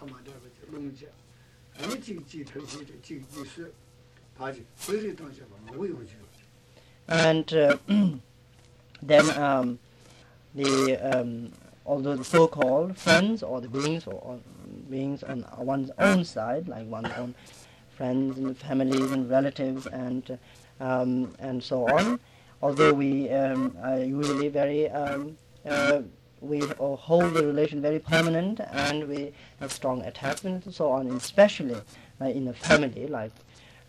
他妈的弄去，我几头几十，他就回来当下吧，我又去了。And then although the so-called friends or the beings or beings on one's own side, like one's own friends and families and relatives and so on, although we are usually very we hold the relation very permanent and we have strong attachments and so on, especially in a family, like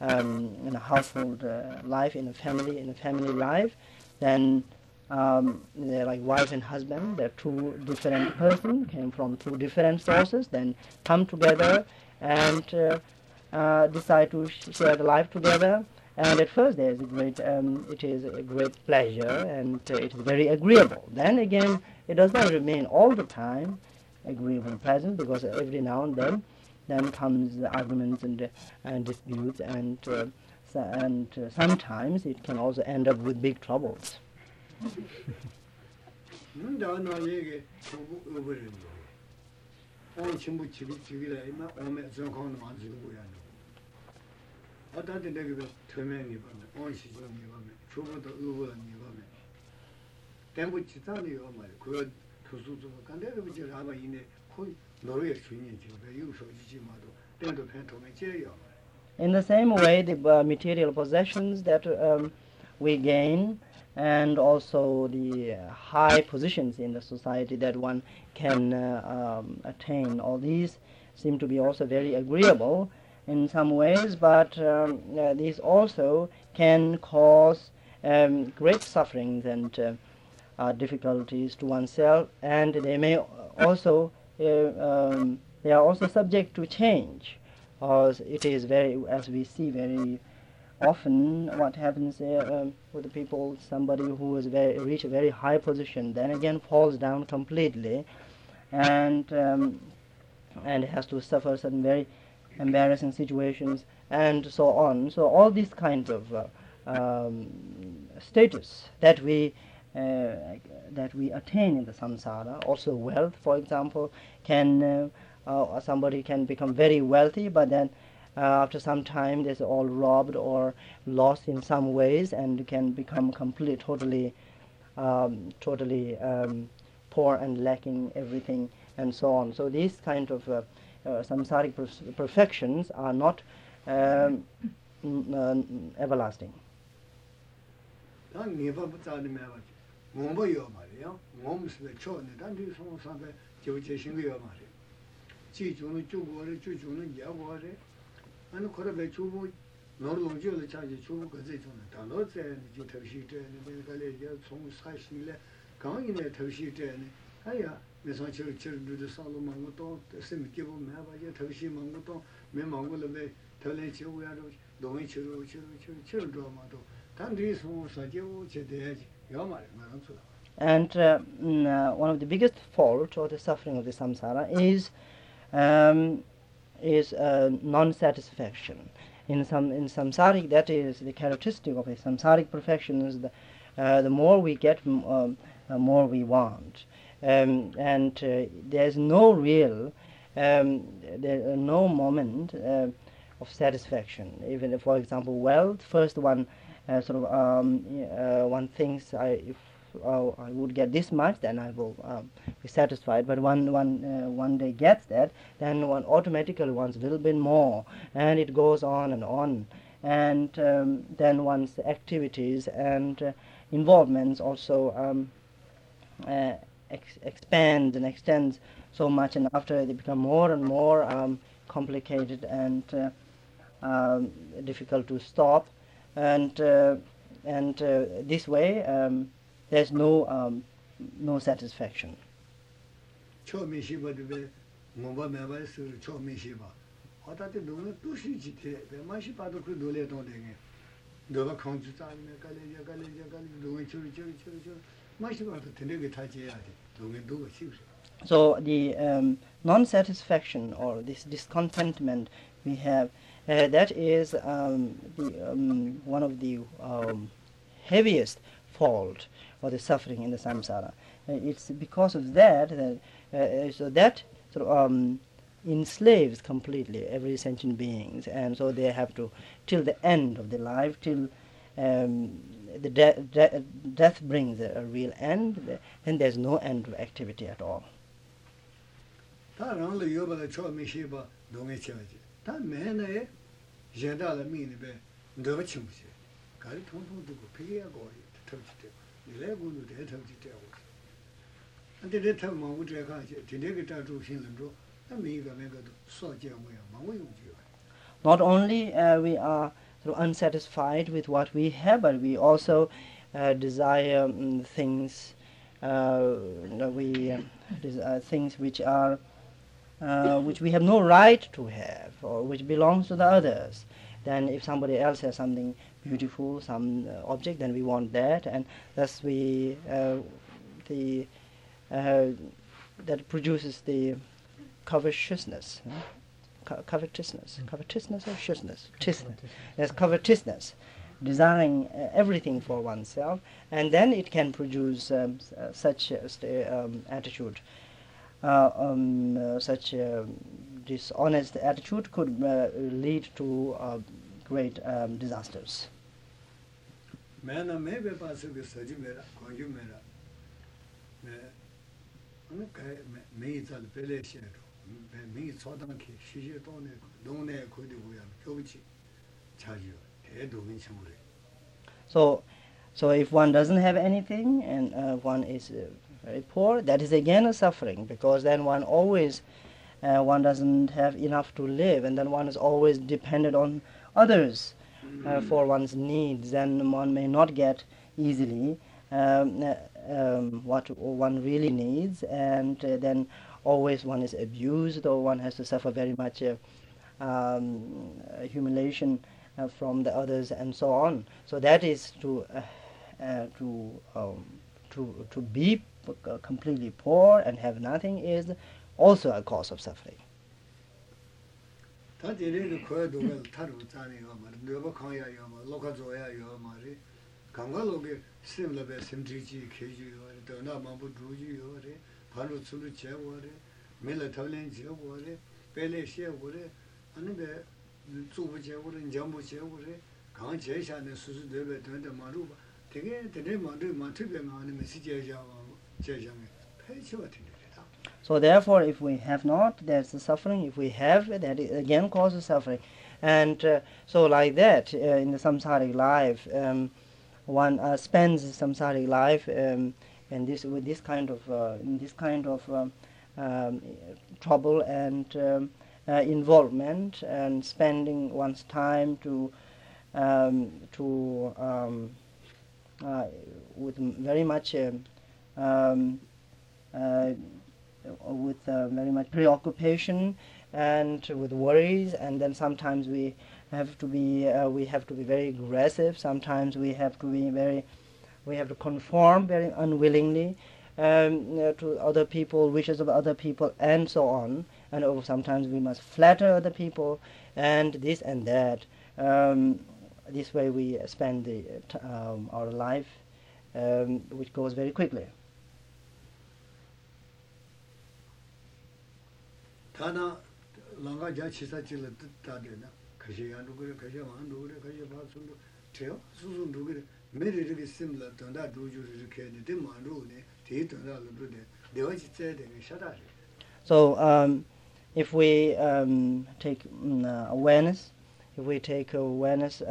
in a household life, in a family life, then they're like wife and husband, they're two different persons, came from two different sources, then come together and decide to share the life together. And at first there is a great, it is a great pleasure and it is very agreeable. Then again, it does not remain all the time agreeable and pleasant, because every now and then comes the arguments and disputes, and sometimes it can also end up with big troubles. In the same way, the material possessions that we gain, and also the high positions in the society that one can attain, all these seem to be also very agreeable in some ways, but these also can cause great sufferings and difficulties to oneself, and they may also they are also subject to change, as it is very, as we see very often what happens with the people. Somebody who is reach a very high position, then again falls down completely, and has to suffer some very embarrassing situations and so on. So all these kinds of status that we attain in the samsara, also wealth, for example, can somebody can become very wealthy, but then after some time they're all robbed or lost in some ways and can become totally poor and lacking everything and so on. So these kind of samsaric perfections are not everlasting. And one of the biggest fault or the suffering of the samsara is non-satisfaction. In samsaric, that is the characteristic of a samsaric perfection, is the more we get, the more we want. There's no real, there no moment of satisfaction. Even if, for example, wealth, first one one thinks, if I would get this much, then I will be satisfied. But one day gets that, then one automatically wants a little bit more, and it goes on, and then one's activities and involvements also expands and extends so much, and after they become more and more complicated and difficult to stop, and this way there's no satisfaction. So the non-satisfaction or this discontentment we have, that is one of the heaviest fault or the suffering in the samsara. It's because of that, so that sort of enslaves completely every sentient beings, and so they have to, till the end of their life, till the death brings a real end, then there's no end to activity at all. Not only we are unsatisfied with what we have, but we also desire things. We desire things which we have no right to have, or which belongs to the others. Then, if somebody else has something beautiful, some object, then we want that, and thus we that produces the covetousness. There's covetousness, desiring everything for oneself, and then it can produce such dishonest attitude could lead to great disasters. So if one doesn't have anything and one is very poor, that is again a suffering, because then one always one doesn't have enough to live, and then one is always dependent on others for one's needs, and one may not get easily what one really needs, and then always one is abused, or one has to suffer very much humiliation from the others, and so on. So that is to be completely poor and have nothing is also a cause of suffering. So therefore, if we have not, there's the suffering. If we have, that again causes suffering. And so like that, in the samsaric life, one spends samsaric life in this kind of trouble and involvement, and spending one's time with very much preoccupation and with worries, and then sometimes we have to be very aggressive. Sometimes we have to conform very unwillingly to other people, wishes of other people, and so on. And sometimes we must flatter other people, and this and that. This way we spend our life, which goes very quickly. Tana langa jachisa chile tadena kashiyan dugre kashiyan dugre kashiyan basundu theo susun dugre mere dugre simla tanda dujuri kene de manu ne te tanda lude devaji tede shadare. So if we take awareness,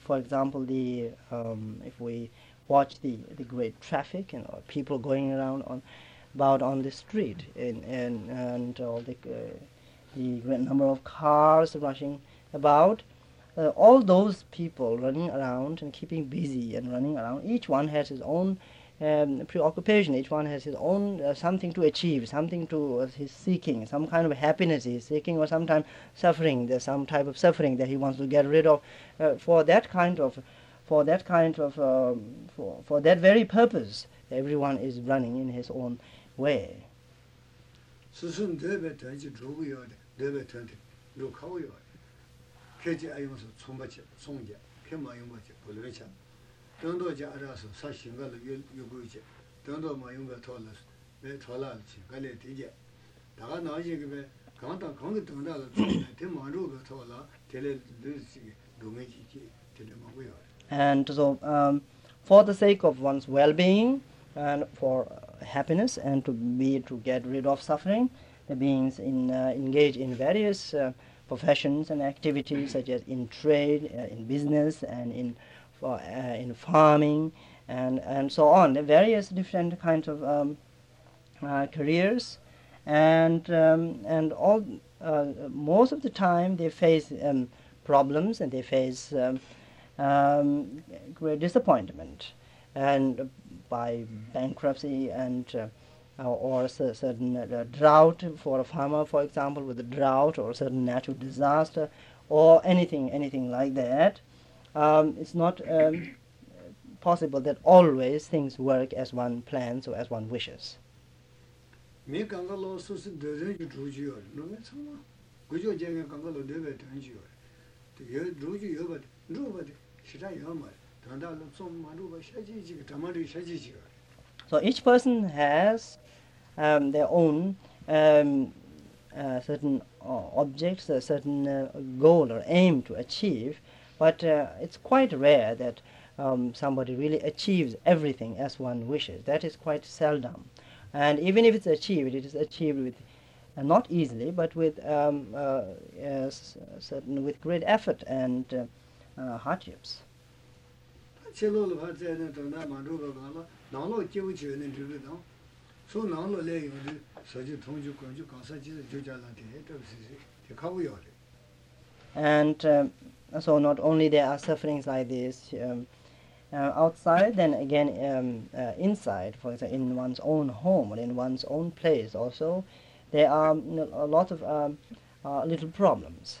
for example, if we watch the great traffic, and people going around about on the street, and all the great number of cars rushing about, all those people running around and keeping busy and running around. Each one has his own preoccupation. Each one has his own something to achieve, something to he's seeking, some kind of happiness he's seeking, or sometimes suffering. There's some type of suffering that he wants to get rid of. For that very purpose, everyone is running in his own way. And so, for the sake of one's well-being and for happiness, and to get rid of suffering, the beings engage in various professions and activities, such as in trade, in business, and in farming, and so on. The various different kinds of careers, and all most of the time they face problems, and they face great disappointment, and by bankruptcy and or certain drought for a farmer, for example, with a drought or certain natural disaster or anything like that. It's not possible that always things work as one plans or as one wishes. So each person has their own certain objects, a certain goal or aim to achieve, but it's quite rare that somebody really achieves everything as one wishes. That is quite seldom. And even if it's achieved, it is achieved with not easily, but with certain with great effort and hardships. And so not only there are sufferings like this outside, then again inside, for example, in one's own home or in one's own place also, there are a lot of little problems.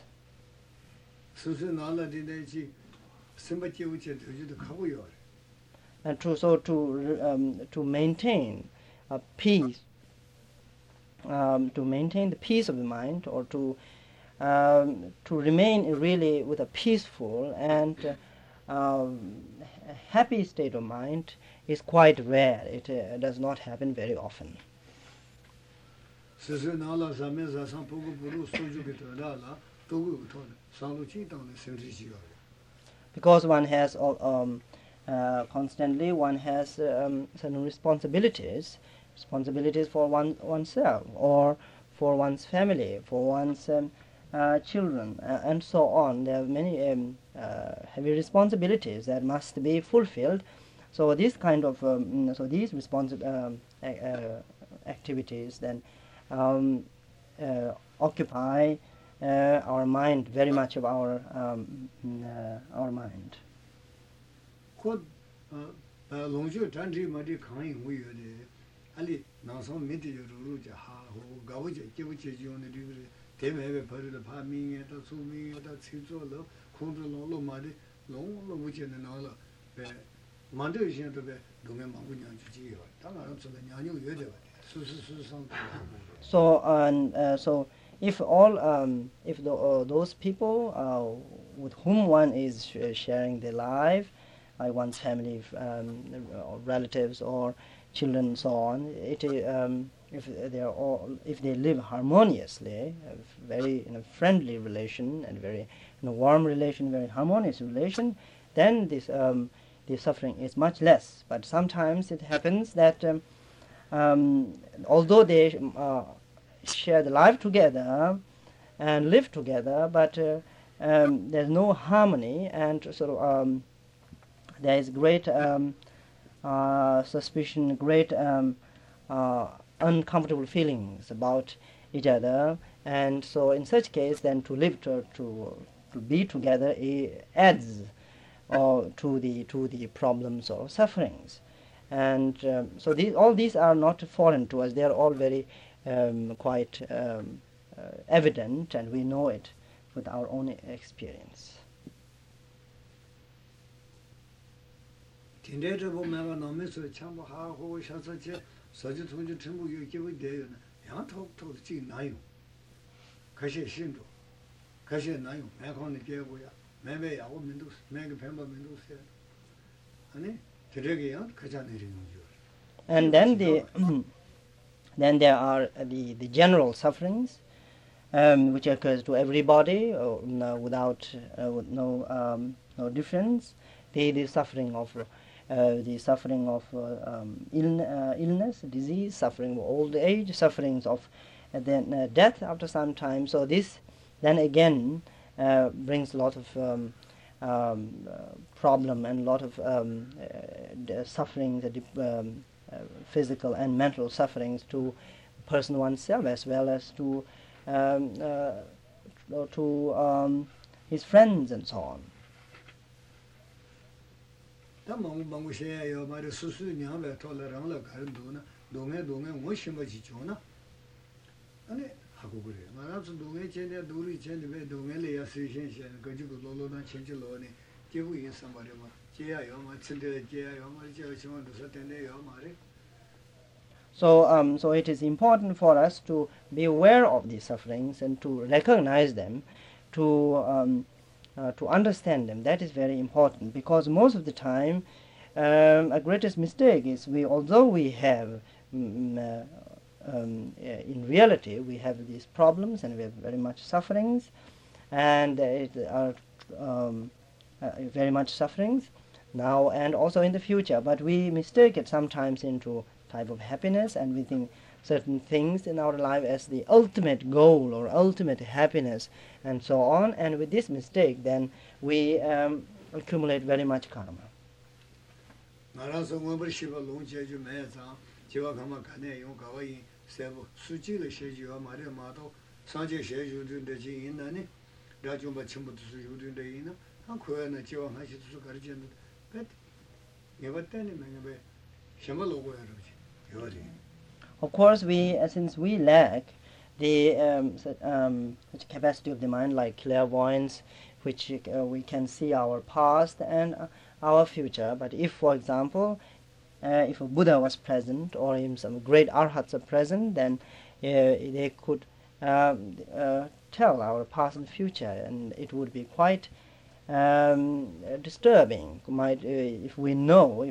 And to maintain a peace, to maintain the peace of the mind, or to remain really with a peaceful and happy state of mind is quite rare. It does not happen very often. Because one has constantly, one has certain responsibilities for oneself, or for one's family, for one's children, and so on. There are many heavy responsibilities that must be fulfilled. So this kind of these activities then occupy our mind, very much of our mind. So if all those people with whom one is sharing their life, like one's family, or relatives, or children, and so on, if they live harmoniously, a very friendly relation, and very warm relation, very harmonious relation, then this the suffering is much less. But sometimes it happens that although they share the life together and live together, but there's no harmony, and sort of there is great suspicion, great uncomfortable feelings about each other, and so in such case, then to live to be together adds to the problems or sufferings, and so all these are not foreign to us. They are all very quite evident, and we know it with our own experience. And then there are the general sufferings, which occurs to everybody without no difference, the suffering of illness, disease, suffering of old age, sufferings of then death after some time. So this then again brings a lot of problem and a lot of suffering, physical and mental sufferings to person oneself, as well as to his friends and so on. So it is important for us to be aware of these sufferings and to recognize them, to understand them. That is very important, because most of the time a greatest mistake is in reality we have these problems and we have very much sufferings, and now and also in the future, but we mistake it sometimes into type of happiness, and we think certain things in our life as the ultimate goal or ultimate happiness and so on, and with this mistake then we accumulate very much karma. Of course, since we lack the capacity of the mind, like clairvoyance, which we can see our past and our future. But if, for example, if a Buddha was present, or some great arhats are present, then they could tell our past and future, and it would be quite disturbing. If we know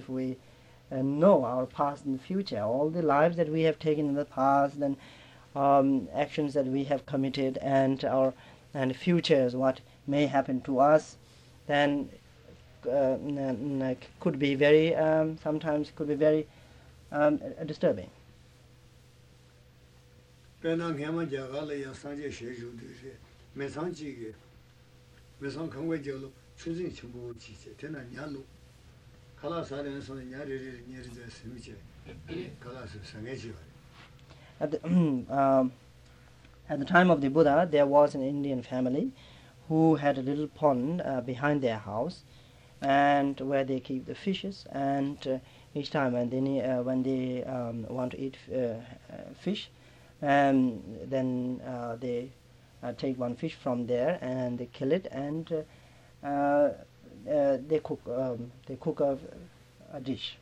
our past and future, all the lives that we have taken in the past, and actions that we have committed, and futures, what may happen to us, then could be very disturbing. At the time of the Buddha, there was an Indian family who had a little pond behind their house, and where they keep the fishes. And each time when they want to eat fish, then they take one fish from there and they kill it, and they cook a dish.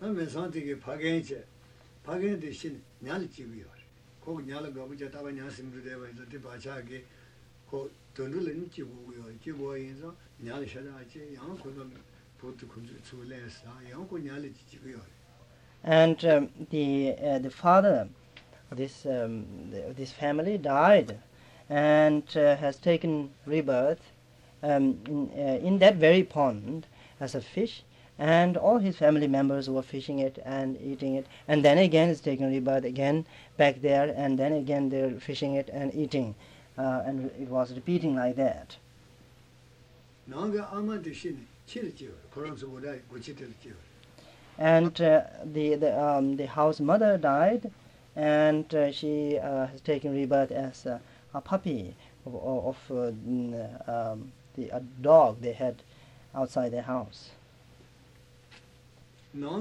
And the father of this family died, and has taken rebirth in that very pond as a fish, and all his family members were fishing it and eating it, and then again it's taken rebirth again back there, and then again they're fishing it and eating, and it was repeating like that. And the house mother died, and she has taken rebirth as a puppy a dog they had outside their house. And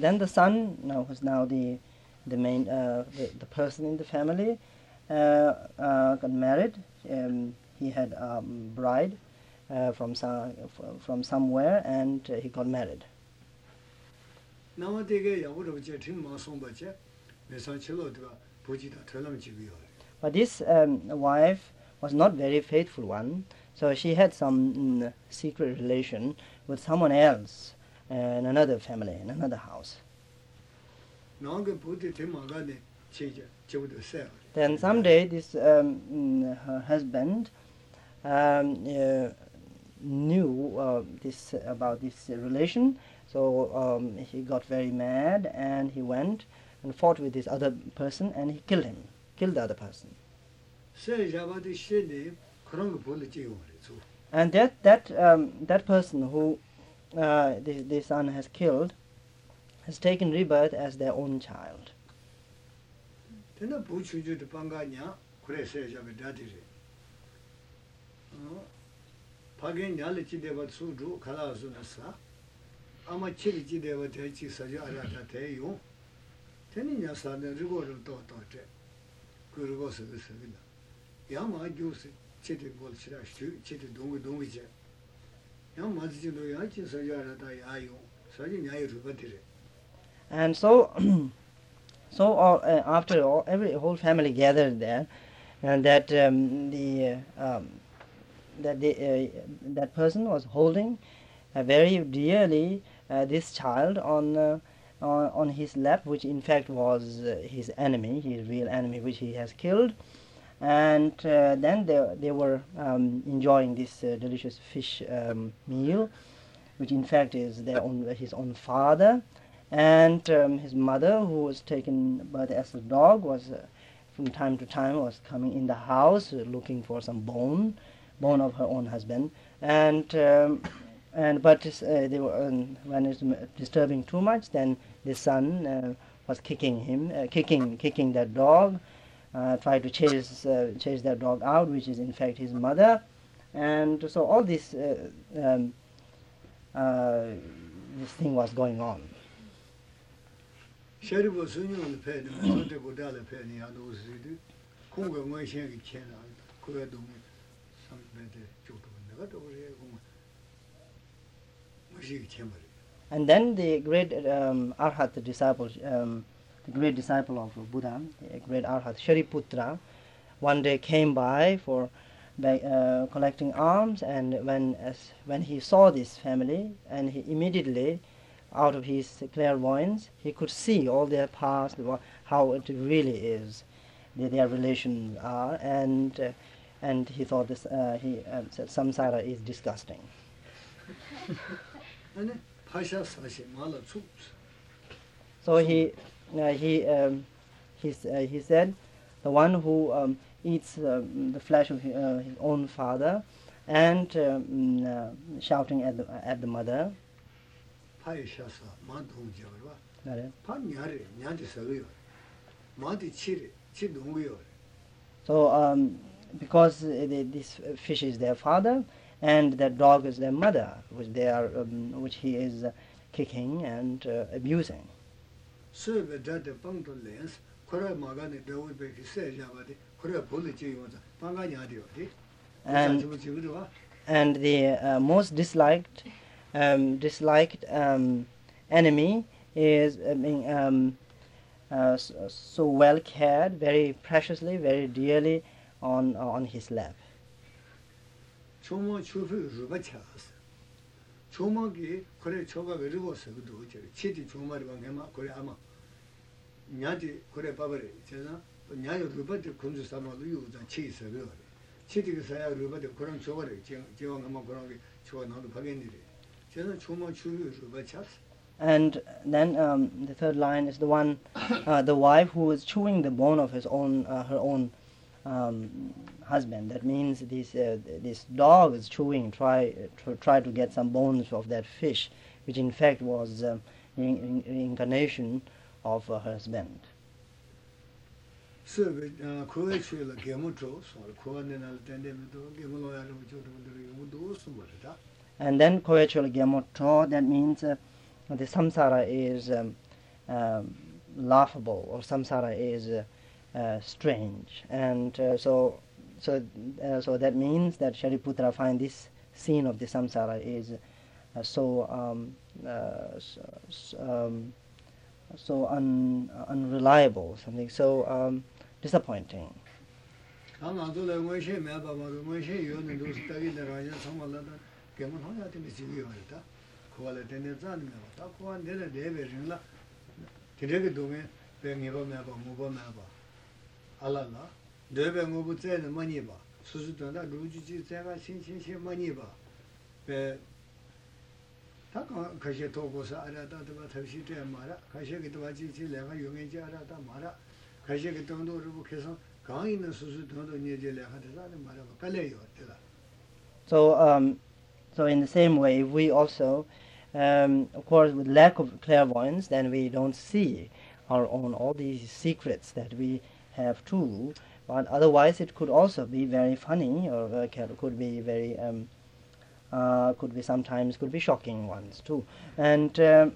then the son, who's now the main the person in the family, got married. He had a bride from somewhere, and he got married. But this wife was not very faithful one, so she had some secret relation with someone else in another family, in another house. Then someday this her husband knew this about this relation, so he got very mad and he went and fought with this other person and he killed him, killed the other person. And that person who the son has killed has taken rebirth as their own child. And so, after all, every whole family gathered there, and that person was holding very dearly this child on his lap, which in fact was his enemy, his real enemy, which he has killed. And then they were enjoying this delicious fish meal, which in fact is his own father. And his mother, who was taken birth as a dog, was from time to time was coming in the house looking for some bone of her own husband. When it's disturbing too much, then the son was kicking him, kicking that dog, tried to chase that dog out, which is in fact his mother. And so all this thing was going on. And then the great Arhat disciple, the great disciple of Buddha, the great Arhat Shariputra, one day came by for collecting alms, and when he saw this family, and he immediately, out of his clairvoyance, he could see all their past, how it really is, their relations are, and he thought this. He said, "Samsara is disgusting." So he said, the one who eats the flesh of his own father and shouting at the mother. So because this fish is their father and that dog is their mother, which he is kicking and abusing. And the most disliked enemy is being so well cared, very preciously, very dearly on his lap. And then the third line is the one, the wife who is chewing the bone of her own husband. That means this dog is chewing, try to get some bones of that fish, which in fact was reincarnation of her husband. And then koechol gemotro, that means the samsara is laughable, or samsara is strange, and so that means that Shariputra finds this scene of the samsara is so unreliable, something so disappointing. Kideke dunge pe ngeba meba ngoba meba. Alla la debe ngobu tsene maniba. Susu tanda ruji ji tsega sin maniba. Pe ta kashe togo sa ara ta deba thashi te mara kashe ki deba ji ji leva yunge ji ara ta mara kashe ki tondo rubu keso gain na susu tondo ne je leha de la mara kale yo tela. So in the same way we also of course, with lack of clairvoyance, then we don't see our own, all these secrets that we have too. But otherwise, it could also be very funny, or could be very, could be shocking ones too. And so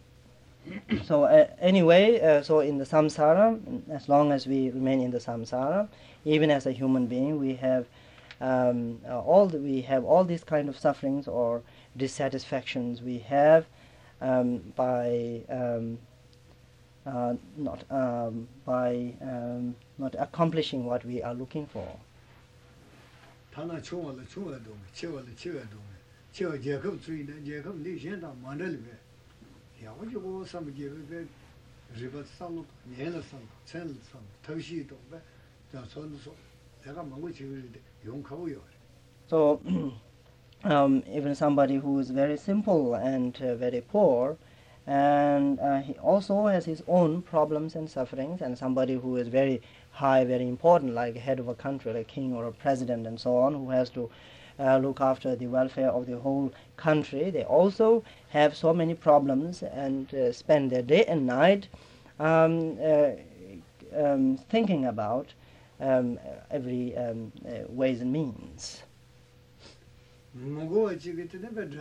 in the samsara, as long as we remain in the samsara, even as a human being, we have all these kind of sufferings or dissatisfactions we have by not accomplishing what we are looking for. So even somebody who is very simple and very poor, and he also has his own problems and sufferings, and somebody who is very high, very important, like head of a country, like a king or a president and so on, who has to look after the welfare of the whole country, they also have so many problems and spend their day and night thinking about every ways and means. And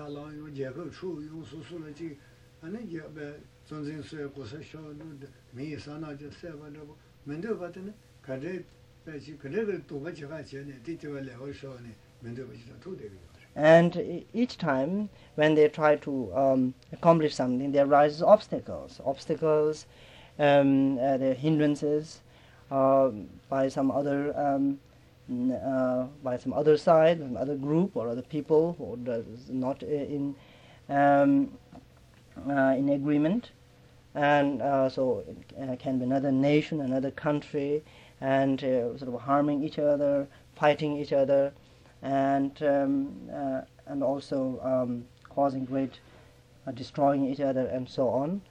each time when they try to accomplish something, there arises obstacles, there are hindrances by some other side, some other group or other people who does not in agreement, and so it can be another nation, another country, and sort of harming each other, fighting each other, and also causing great destroying each other and so on.